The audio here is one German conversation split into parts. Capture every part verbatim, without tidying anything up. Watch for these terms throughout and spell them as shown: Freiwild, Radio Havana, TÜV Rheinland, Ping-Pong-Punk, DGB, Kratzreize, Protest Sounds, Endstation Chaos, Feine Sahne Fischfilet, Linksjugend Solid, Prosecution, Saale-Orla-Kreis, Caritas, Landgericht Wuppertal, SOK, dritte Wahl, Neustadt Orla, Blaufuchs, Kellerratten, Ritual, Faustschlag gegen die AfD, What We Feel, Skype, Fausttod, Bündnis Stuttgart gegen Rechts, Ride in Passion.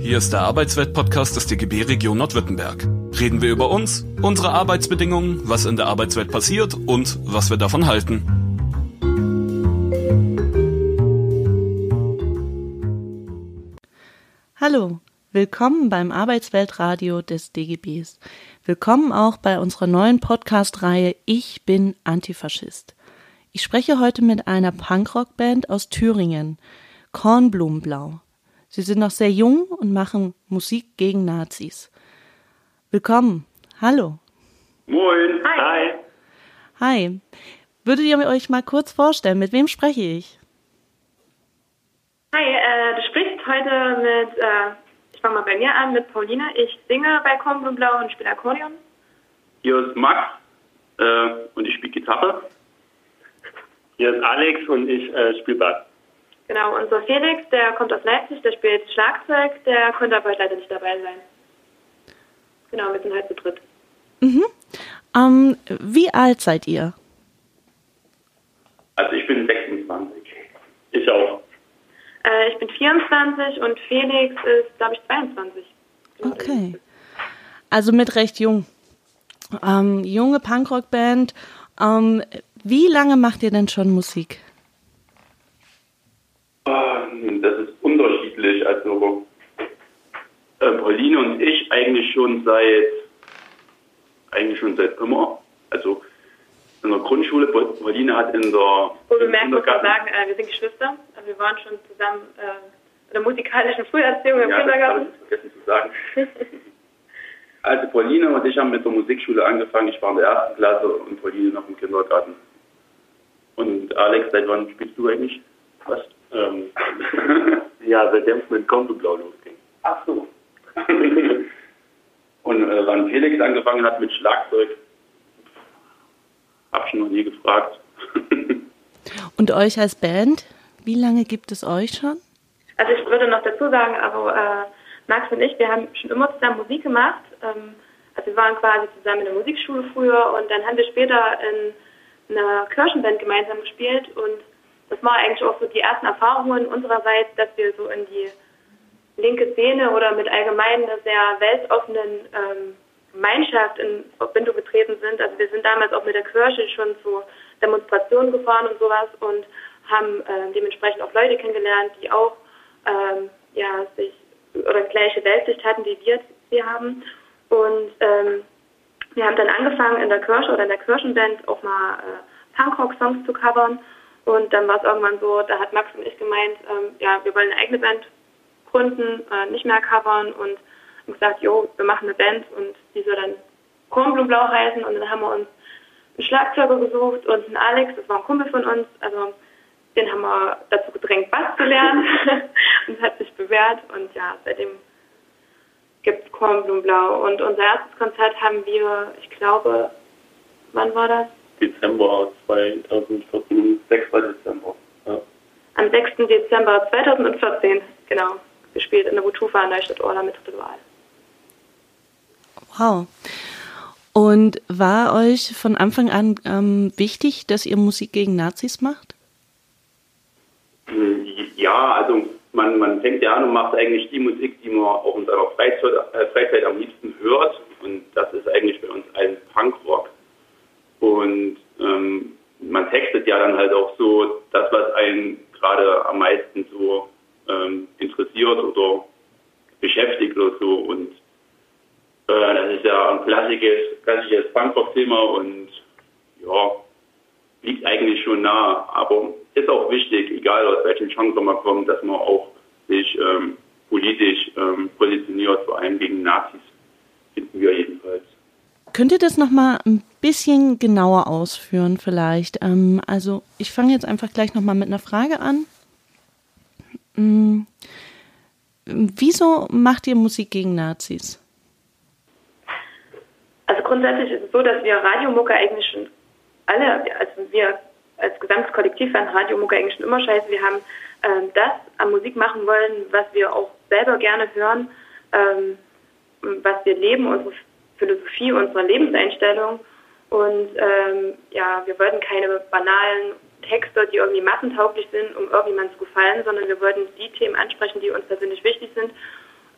Hier ist der Arbeitswelt-Podcast des D G B Region Nordwürttemberg. Reden wir über uns, unsere Arbeitsbedingungen, was in der Arbeitswelt passiert und was wir davon halten. Hallo, willkommen beim Arbeitsweltradio des D G Bs. Willkommen auch bei unserer neuen Podcast-Reihe Ich bin Antifaschist. Ich spreche heute mit einer Punkrock-Band aus Thüringen, Kornblumenblau. Sie sind noch sehr jung und machen Musik gegen Nazis. Willkommen. Hallo. Moin. Hi. Hi. Würdet ihr euch mal kurz vorstellen, mit wem spreche ich? Hi, äh, du sprichst heute mit, äh, ich fange mal bei mir an, mit Paulina. Ich singe bei Kornblumenblau und spiele Akkordeon. Hier ist Max äh, und ich spiele Gitarre. Hier ist Alex und ich äh, spiele Bass. Genau, unser Felix, der kommt aus Leipzig, der spielt Schlagzeug, der konnte aber leider nicht dabei sein. Genau, wir sind halt zu dritt. Mhm. Ähm, wie alt seid ihr? Also ich bin sechsundzwanzig. Ich auch. Äh, ich bin vierundzwanzig und Felix ist, glaube ich, zweiundzwanzig. Genau. Okay. Also mit recht jung. Ähm, junge Punkrock-Band. Ähm, wie lange macht ihr denn schon Musik? Das ist unterschiedlich. Also äh, Pauline und ich eigentlich schon seit eigentlich schon seit immer. Also in der Grundschule. Pauline hat in der. Oh, du merkst, muss man sagen, äh, wir sind Geschwister. Also wir waren schon zusammen äh, in der musikalischen Früherziehung im ja, Kindergarten. Das habe ich vergessen zu sagen. Also Pauline und ich haben mit der Musikschule angefangen. Ich war in der ersten Klasse und Pauline noch im Kindergarten. Und Alex, seit wann spielst du eigentlich? Was? Ähm, ja, seitdem es mit Kornblumenblau losging. Ach so. Und äh, wann Felix angefangen hat mit Schlagzeug, hab ich noch nie gefragt. Und euch als Band, wie lange gibt es euch schon? Also ich würde noch dazu sagen, also äh, Max und ich, wir haben schon immer zusammen Musik gemacht. Ähm, also wir waren quasi zusammen in der Musikschule früher und dann haben wir später in einer Kirchenband gemeinsam gespielt und das war eigentlich auch so die ersten Erfahrungen unsererseits, dass wir so in die linke Szene oder mit allgemein einer sehr weltoffenen ähm, Gemeinschaft in Verbindung getreten sind. Also wir sind damals auch mit der Kirche schon zu Demonstrationen gefahren und sowas und haben äh, dementsprechend auch Leute kennengelernt, die auch ähm, ja, sich oder gleiche Weltsicht hatten, die wir sie haben. Und ähm, wir haben dann angefangen, in der Kirche oder in der Kirchenband auch mal äh, Punkrock-Songs zu covern. Und dann war es irgendwann so, da hat Max und ich gemeint, ähm, ja, wir wollen eine eigene Band gründen, äh, nicht mehr covern und haben gesagt, jo, wir machen eine Band und die soll dann Kornblumenblau heißen. Und dann haben wir uns einen Schlagzeuger gesucht und einen Alex, das war ein Kumpel von uns, also den haben wir dazu gedrängt, Bass zu lernen und hat sich bewährt und ja, seitdem gibt es Kornblumenblau. Und unser erstes Konzert haben wir, ich glaube, wann war das? Dezember zweitausendvierzehn, sechster Dezember. Ja. Am sechster Dezember zweitausendvierzehn, genau, gespielt in der Wutufa in Neustadt Orla mit Ritual. Wow. Und war euch von Anfang an ähm, wichtig, dass ihr Musik gegen Nazis macht? Ja, also man, man fängt ja an und macht eigentlich die Musik, die man auch in seiner Freizeit, Freizeit am liebsten hört. Und das ist eigentlich bei uns ein Punkrock. Und ähm, man textet ja dann halt auch so das, was einen gerade am meisten so ähm, interessiert oder beschäftigt oder so. Und äh, das ist ja ein klassisches, klassisches Punkrock-Thema und ja, liegt eigentlich schon nah. Aber ist auch wichtig, egal aus welchen Genres man kommt, dass man auch sich ähm, politisch ähm, positioniert, vor allem gegen Nazis, finden wir jedenfalls. Könnt ihr das nochmal ein bisschen genauer ausführen vielleicht? Ähm, also ich fange jetzt einfach gleich nochmal mit einer Frage an. Hm. Wieso macht ihr Musik gegen Nazis? Also grundsätzlich ist es so, dass wir Radiomucke eigentlich schon alle, also wir als gesamtes Kollektiv fanden Radiomucke eigentlich schon immer scheiße. Wir haben ähm, das an Musik machen wollen, was wir auch selber gerne hören, ähm, was wir leben, unsere Philosophie, unserer Lebenseinstellung und ähm, ja, wir wollten keine banalen Texte, die irgendwie massentauglich sind, um irgendjemandem zu gefallen, sondern wir wollten die Themen ansprechen, die uns persönlich wichtig sind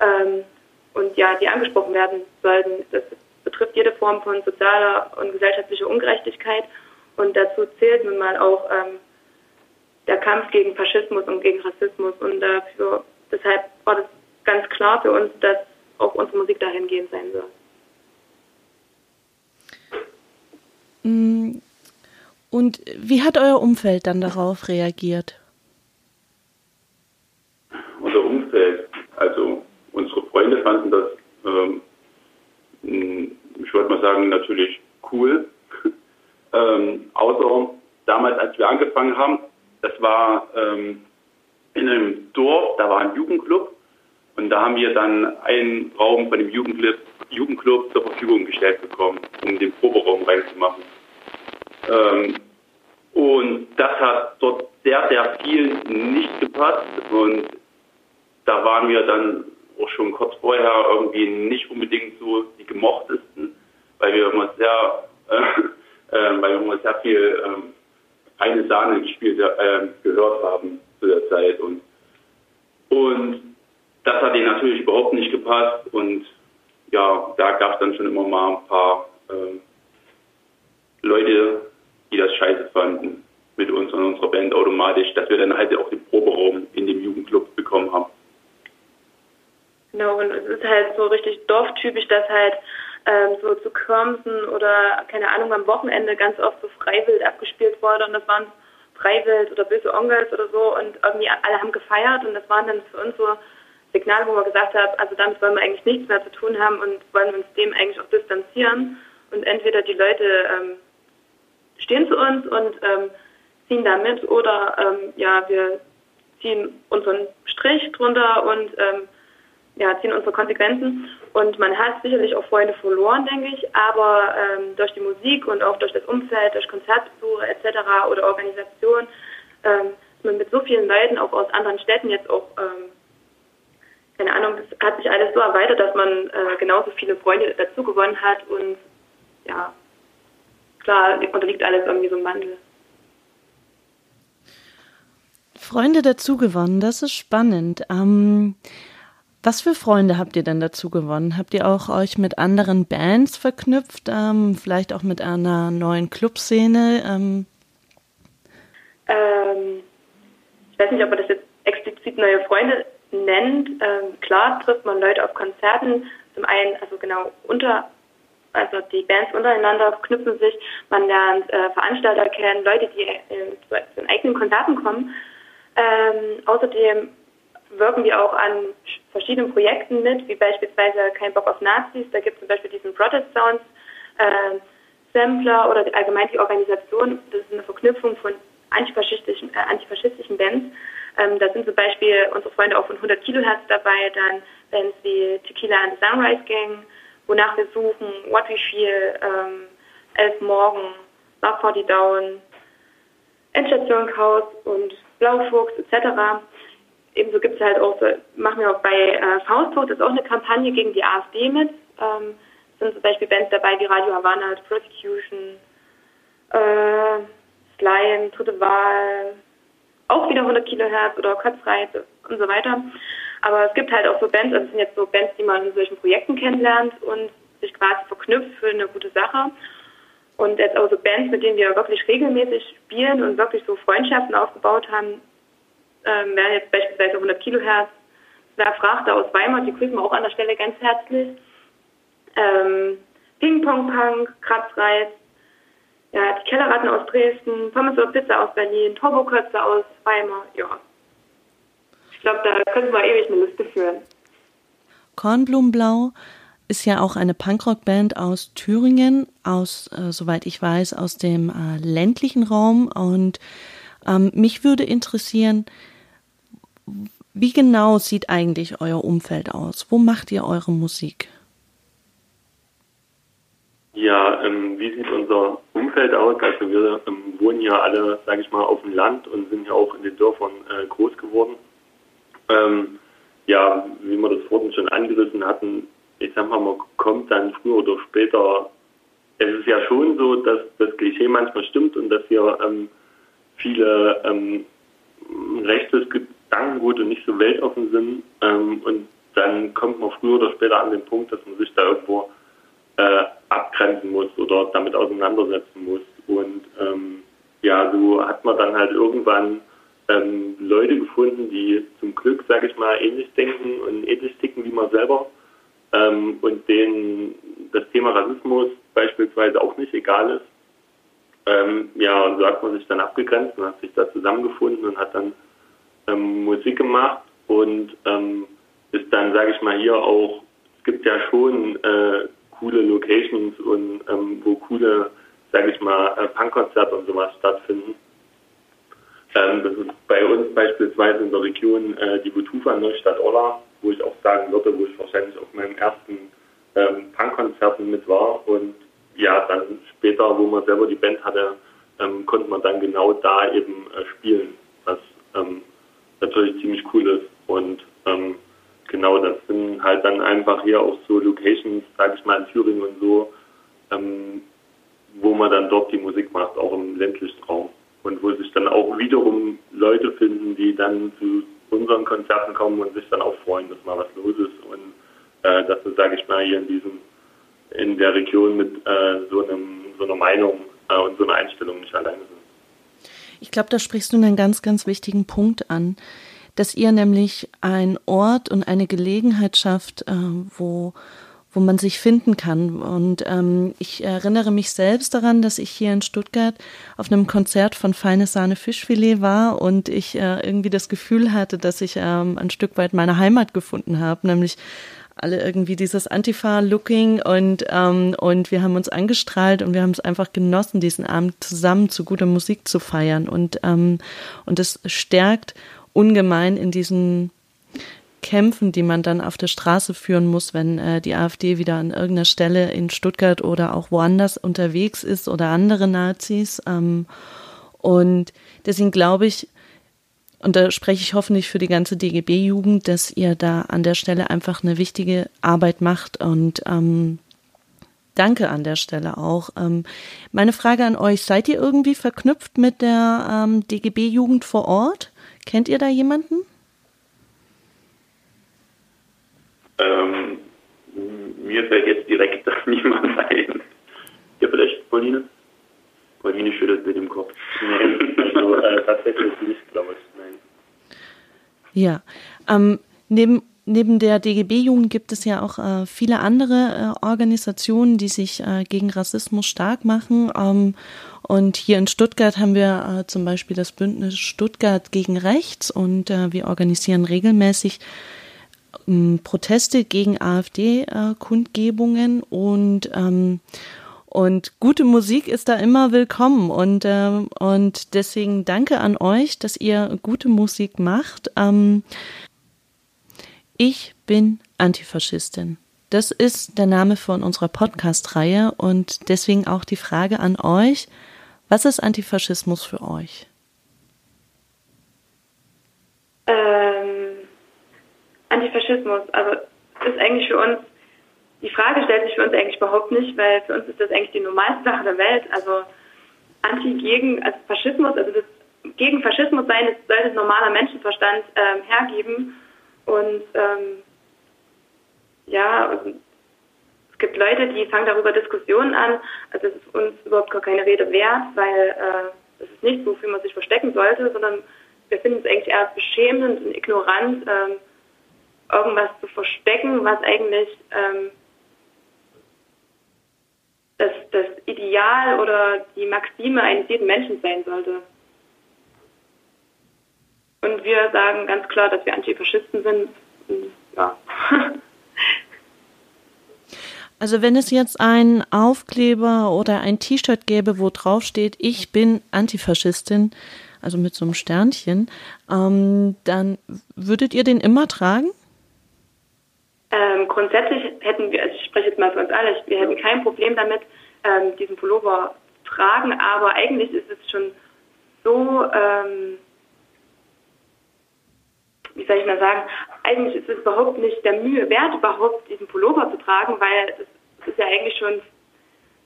ähm, und ja, die angesprochen werden sollten. Das betrifft jede Form von sozialer und gesellschaftlicher Ungerechtigkeit und dazu zählt nun mal auch ähm, der Kampf gegen Faschismus und gegen Rassismus und dafür, deshalb war das ganz klar für uns, dass auch unsere Musik dahingehend sein soll. Und wie hat euer Umfeld dann darauf reagiert? Unser Umfeld, also unsere Freunde fanden das, ähm, ich würde mal sagen, natürlich cool. Ähm, außer damals, als wir angefangen haben, das war ähm, in einem Dorf, da war ein Jugendclub und da haben wir dann einen Raum von dem Jugendclub Jugendclub zur Verfügung gestellt bekommen, um den Proberaum reinzumachen. Ähm, und das hat dort sehr, sehr vielen nicht gepasst und da waren wir dann auch schon kurz vorher irgendwie nicht unbedingt so die gemochtesten, weil wir immer sehr, äh, äh, weil wir immer sehr viel äh, eine Sahne gespielt, äh, gehört haben zu der Zeit und, und das hat denen natürlich überhaupt nicht gepasst und ja, da gab es dann schon immer mal ein paar ähm, Leute, die das scheiße fanden mit uns und unserer Band automatisch, dass wir dann halt auch den Proberaum in dem Jugendclub bekommen haben. Genau, und es ist halt so richtig dorftypisch, dass halt ähm, so zu Kirmsen oder, keine Ahnung, am Wochenende ganz oft so Freiwild abgespielt wurde und das waren Freiwild oder Böse Onkels oder so und irgendwie alle haben gefeiert und das waren dann für uns so Signal, wo man gesagt hat, also damit wollen wir eigentlich nichts mehr zu tun haben und wollen uns dem eigentlich auch distanzieren. Und entweder die Leute ähm, stehen zu uns und ähm, ziehen da mit oder ähm, ja, wir ziehen unseren Strich drunter und ähm, ja, ziehen unsere Konsequenzen. Und man hat sicherlich auch Freunde verloren, denke ich, aber ähm, durch die Musik und auch durch das Umfeld, durch Konzertbesuche et cetera oder Organisation, ähm, ist man mit so vielen Leuten auch aus anderen Städten jetzt auch ähm, keine Ahnung, es hat sich alles so erweitert, dass man äh, genauso viele Freunde dazu gewonnen hat und ja, klar, unterliegt alles irgendwie so einem Wandel. Freunde dazu gewonnen, das ist spannend. Ähm, was für Freunde habt ihr denn dazu gewonnen? Habt ihr auch euch mit anderen Bands verknüpft, ähm, vielleicht auch mit einer neuen Clubszene? Ähm? Ähm, ich weiß nicht, ob man das jetzt explizit neue Freunde nennt. Ähm, klar trifft man Leute auf Konzerten, zum einen, also genau unter, also die Bands untereinander knüpfen sich, man lernt äh, Veranstalter kennen, Leute, die äh, zu, zu den eigenen Konzerten kommen. Ähm, außerdem wirken wir auch an verschiedenen Projekten mit, wie beispielsweise Kein Bock auf Nazis, da gibt es zum Beispiel diesen Protest Sounds, äh, Sampler oder allgemein die Organisation, das ist eine Verknüpfung von antifaschistischen, äh, antifaschistischen Bands. Ähm, da sind zum Beispiel unsere Freunde auch von hundert Kilohertz dabei, dann Bands wie Tequila and the Sunrise Gang, wonach wir suchen, What We Feel, ähm, Elf Morgen, Love Party Down, Endstation Chaos und Blaufuchs et cetera. Ebenso gibt es halt auch, so, machen wir auch bei äh, Fausttod, ist auch eine Kampagne gegen die AfD mit. Ähm, sind zum Beispiel Bands dabei wie Radio Havana, Prosecution, äh, Slime, dritte Wahl, auch wieder hundert Kilohertz oder Kratzreize und so weiter. Aber es gibt halt auch so Bands, also es sind jetzt so Bands, die man in solchen Projekten kennenlernt und sich quasi verknüpft für eine gute Sache. Und jetzt auch so Bands, mit denen wir wirklich regelmäßig spielen und wirklich so Freundschaften aufgebaut haben, ähm, wären jetzt beispielsweise hundert Kilohertz, der Frachter aus Weimar, die grüßen wir auch an der Stelle ganz herzlich. Ähm, Ping-Pong-Punk, Kratzreize, ja, die Kellerratten aus Dresden, Pommes und Pizza aus Berlin, Turbokötze aus Weimar, ja. Ich glaube, da können wir ewig eine Liste führen. Kornblumenblau ist ja auch eine Punkrock-Band aus Thüringen, aus, äh, soweit ich weiß, aus dem äh, ländlichen Raum. Und ähm, mich würde interessieren, wie genau sieht eigentlich euer Umfeld aus? Wo macht ihr eure Musik? Ja, ähm, wie sieht unser Umfeld aus? Also wir ähm, wohnen ja alle, sage ich mal, auf dem Land und sind ja auch in den Dörfern äh, groß geworden. Ähm, ja, wie wir das vorhin schon angerissen hatten, ich sag mal, man kommt dann früher oder später, es ist ja schon so, dass das Klischee manchmal stimmt und dass hier ähm, viele ähm, rechtes Gedankengut und nicht so weltoffen sind ähm, und dann kommt man früher oder später an den Punkt, dass man sich da irgendwo äh, abgrenzen muss oder damit auseinandersetzen muss. Und ähm, ja, so hat man dann halt irgendwann ähm, Leute gefunden, die zum Glück, sage ich mal, ähnlich denken und ähnlich ticken wie man selber ähm, und denen das Thema Rassismus beispielsweise auch nicht egal ist. Ähm, ja, und so hat man sich dann abgegrenzt und hat sich da zusammengefunden und hat dann ähm, Musik gemacht und ähm, ist dann, sage ich mal, hier auch, es gibt ja schon äh, coole Locations und ähm, wo coole, sage ich mal, äh, Punkkonzerte und sowas stattfinden. Ähm, das ist bei uns beispielsweise in der Region äh, die Wutufa Neustadt Orla, wo ich auch sagen würde, wo ich wahrscheinlich auf meinem ersten ähm, Punkkonzerten mit war. Und ja, dann später, wo man selber die Band hatte, ähm, konnte man dann genau da eben äh, spielen, was ähm, natürlich ziemlich cool ist. Und ähm, genau, das sind halt dann einfach hier auch so Locations, sage ich mal, in Thüringen und so, ähm, wo man dann dort die Musik macht, auch im ländlichen Raum. Und wo sich dann auch wiederum Leute finden, die dann zu unseren Konzerten kommen und sich dann auch freuen, dass mal was los ist. Und äh, dass wir, sage ich mal, hier in diesem in der Region mit äh, so, einem, so einer Meinung äh, und so einer Einstellung nicht alleine sind. Ich glaube, da sprichst du einen ganz, ganz wichtigen Punkt an, dass ihr nämlich einen Ort und eine Gelegenheit schafft, äh, wo, wo man sich finden kann. Und ähm, ich erinnere mich selbst daran, dass ich hier in Stuttgart auf einem Konzert von Feine Sahne Fischfilet war und ich äh, irgendwie das Gefühl hatte, dass ich äh, ein Stück weit meine Heimat gefunden habe, nämlich alle irgendwie dieses Antifa-Looking und, ähm, und wir haben uns angestrahlt und wir haben es einfach genossen, diesen Abend zusammen zu guter Musik zu feiern und, ähm, und das stärkt ungemein in diesen Kämpfen, die man dann auf der Straße führen muss, wenn äh, die AfD wieder an irgendeiner Stelle in Stuttgart oder auch woanders unterwegs ist oder andere Nazis ähm, und deswegen glaube ich, und da spreche ich hoffentlich für die ganze D G B-Jugend, dass ihr da an der Stelle einfach eine wichtige Arbeit macht. Und ähm, danke an der Stelle auch. Ähm, meine Frage an euch, seid ihr irgendwie verknüpft mit der ähm, D G B-Jugend vor Ort? Kennt ihr da jemanden? Ähm, mir fällt jetzt direkt niemand ein. Ja, vielleicht Pauline? Pauline schüttelt mit dem Kopf. Nee, also äh, tatsächlich nicht, glaube ich. Ja, ähm, neben, neben der D G B-Jugend gibt es ja auch äh, viele andere äh, Organisationen, die sich äh, gegen Rassismus stark machen. Ähm, und hier in Stuttgart haben wir äh, zum Beispiel das Bündnis Stuttgart gegen Rechts und äh, wir organisieren regelmäßig ähm, Proteste gegen AfD-Kundgebungen äh, und ähm, Und gute Musik ist da immer willkommen und äh, und deswegen danke an euch, dass ihr gute Musik macht. Ähm ich bin Antifaschistin. Das ist der Name von unserer Podcast-Reihe und deswegen auch die Frage an euch, was ist Antifaschismus für euch? Ähm, Antifaschismus, also ist eigentlich für uns, die Frage stellt sich für uns eigentlich überhaupt nicht, weil für uns ist das eigentlich die normalste Sache der Welt. Also Anti-Gegen, also Faschismus, also das gegen Faschismus sein, das sollte normaler Menschenverstand ähm, hergeben. Und ähm, ja, also es gibt Leute, die fangen darüber Diskussionen an. Also es ist uns überhaupt gar keine Rede wert, weil es äh, ist nichts, wofür man sich verstecken sollte, sondern wir finden es eigentlich eher beschämend und ignorant, ähm, irgendwas zu verstecken, was eigentlich ähm, Das, das Ideal oder die Maxime eines jeden Menschen sein sollte. Und wir sagen ganz klar, dass wir Antifaschisten sind. Ja. Also wenn es jetzt einen Aufkleber oder ein T-Shirt gäbe, wo drauf steht, ich bin Antifaschistin, also mit so einem Sternchen, ähm, dann würdet ihr den immer tragen? Ähm, grundsätzlich hätten wir, also ich spreche jetzt mal für uns alle, wir hätten kein Problem damit, ähm, diesen Pullover zu tragen, aber eigentlich ist es schon so, ähm, wie soll ich mal sagen, eigentlich ist es überhaupt nicht der Mühe wert, überhaupt diesen Pullover zu tragen, weil das ist ja eigentlich schon,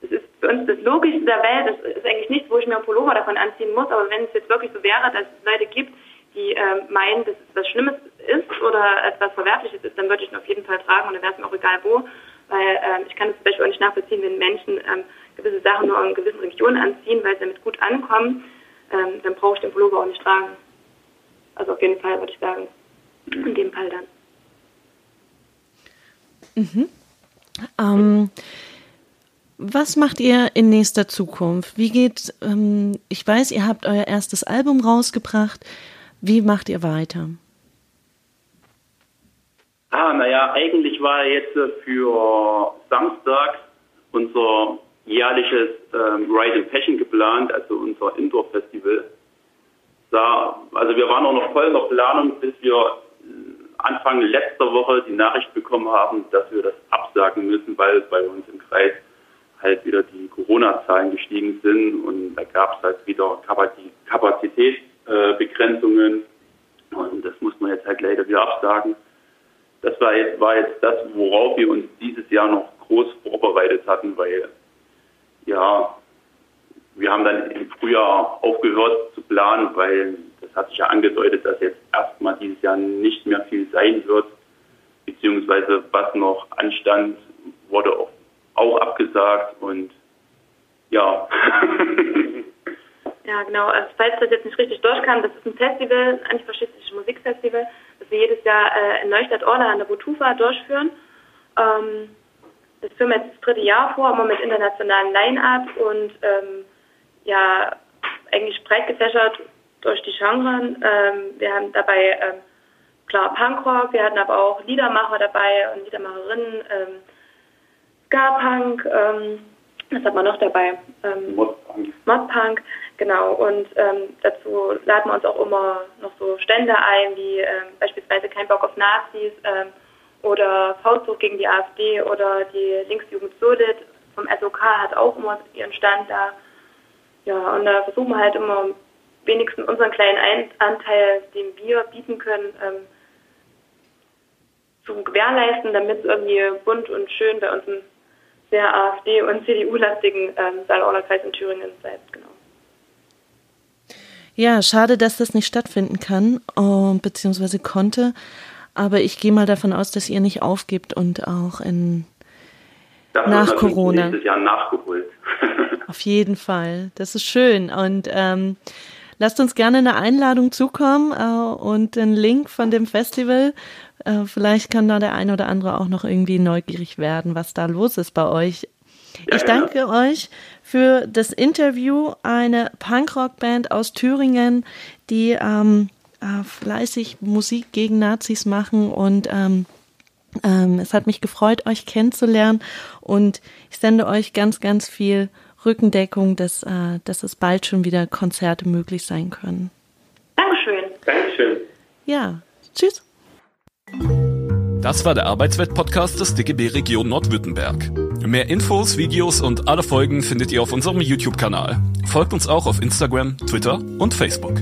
das ist für uns das Logischste der Welt, das ist eigentlich nichts, wo ich mir einen Pullover davon anziehen muss, aber wenn es jetzt wirklich so wäre, dass es Leute gibt, die äh, meinen, dass es was Schlimmes ist oder etwas Verwerfliches ist, dann würde ich ihn auf jeden Fall tragen und dann wäre es mir auch egal wo, weil äh, ich kann es zum Beispiel auch nicht nachvollziehen, wenn Menschen ähm, gewisse Sachen nur in gewissen Regionen anziehen, weil sie damit gut ankommen, ähm, dann brauche ich den Pullover auch nicht tragen. Also auf jeden Fall würde ich sagen, in dem Fall dann. Mhm. Ähm, was macht ihr in nächster Zukunft? Wie geht, ähm, ich weiß, ihr habt euer erstes Album rausgebracht. Wie macht ihr weiter? Ah, naja, eigentlich war jetzt für Samstag unser jährliches ähm, Ride in Passion geplant, also unser Indoor-Festival. Da, also wir waren auch noch voll in der Planung, bis wir Anfang letzter Woche die Nachricht bekommen haben, dass wir das absagen müssen, weil bei uns im Kreis halt wieder die Corona-Zahlen gestiegen sind und da gab es halt wieder Kapazitätsbegrenzungen und das muss man jetzt halt leider wieder absagen. Das war jetzt, war jetzt das, worauf wir uns dieses Jahr noch groß vorbereitet hatten, weil ja, wir haben dann im Frühjahr aufgehört zu planen, weil das hat sich ja angedeutet, dass jetzt erstmal dieses Jahr nicht mehr viel sein wird, beziehungsweise was noch anstand, wurde auch, auch abgesagt und ja. Ja genau, also falls das jetzt nicht richtig durchkam, das ist ein Festival, ein antifaschistisches Musikfestival, das wir jedes Jahr äh, in Neustadt Orla an der Wutufa durchführen. Ähm, das führen wir jetzt das dritte Jahr vor, immer mit internationalen Line-Up und ähm, ja, eigentlich breit gefächert durch die Genren. Ähm, wir haben dabei, ähm, klar, Punkrock, wir hatten aber auch Liedermacher dabei und Liedermacherinnen, ähm, Ska-Punk, ähm, was hat man noch dabei? Ähm, Modpunk. Modpunk, genau. Und ähm, dazu laden wir uns auch immer noch so Stände ein, wie ähm, beispielsweise Kein Bock auf Nazis ähm, oder Faustschlag gegen die AfD oder die Linksjugend Solid vom S O K hat auch immer ihren Stand da. Ja, und da versuchen wir halt immer wenigstens unseren kleinen Anteil, den wir bieten können, ähm, zu gewährleisten, damit es irgendwie bunt und schön bei uns im sehr AfD- und C D U-lastigen ähm, Saale-Orla-Kreis in Thüringen bleibt. Genau. Ja, schade, dass das nicht stattfinden kann, äh, beziehungsweise konnte, aber ich gehe mal davon aus, dass ihr nicht aufgibt und auch in das nach Corona. Nächstes Jahr nachgeholt. Auf jeden Fall, das ist schön und ähm, lasst uns gerne eine Einladung zukommen äh, und den Link von dem Festival, äh, vielleicht kann da der ein oder andere auch noch irgendwie neugierig werden, was da los ist bei euch. Ja, ich danke ja. euch für das Interview, eine Punkrock-Band aus Thüringen, die ähm, äh, fleißig Musik gegen Nazis machen und ähm, ähm, es hat mich gefreut, euch kennenzulernen und ich sende euch ganz, ganz viel Rückendeckung, dass, äh, dass es bald schon wieder Konzerte möglich sein können. Dankeschön. Dankeschön. Ja, tschüss. Das war der Arbeitswelt-Podcast des D G B Region Nordwürttemberg. Mehr Infos, Videos und alle Folgen findet ihr auf unserem YouTube-Kanal. Folgt uns auch auf Instagram, Twitter und Facebook.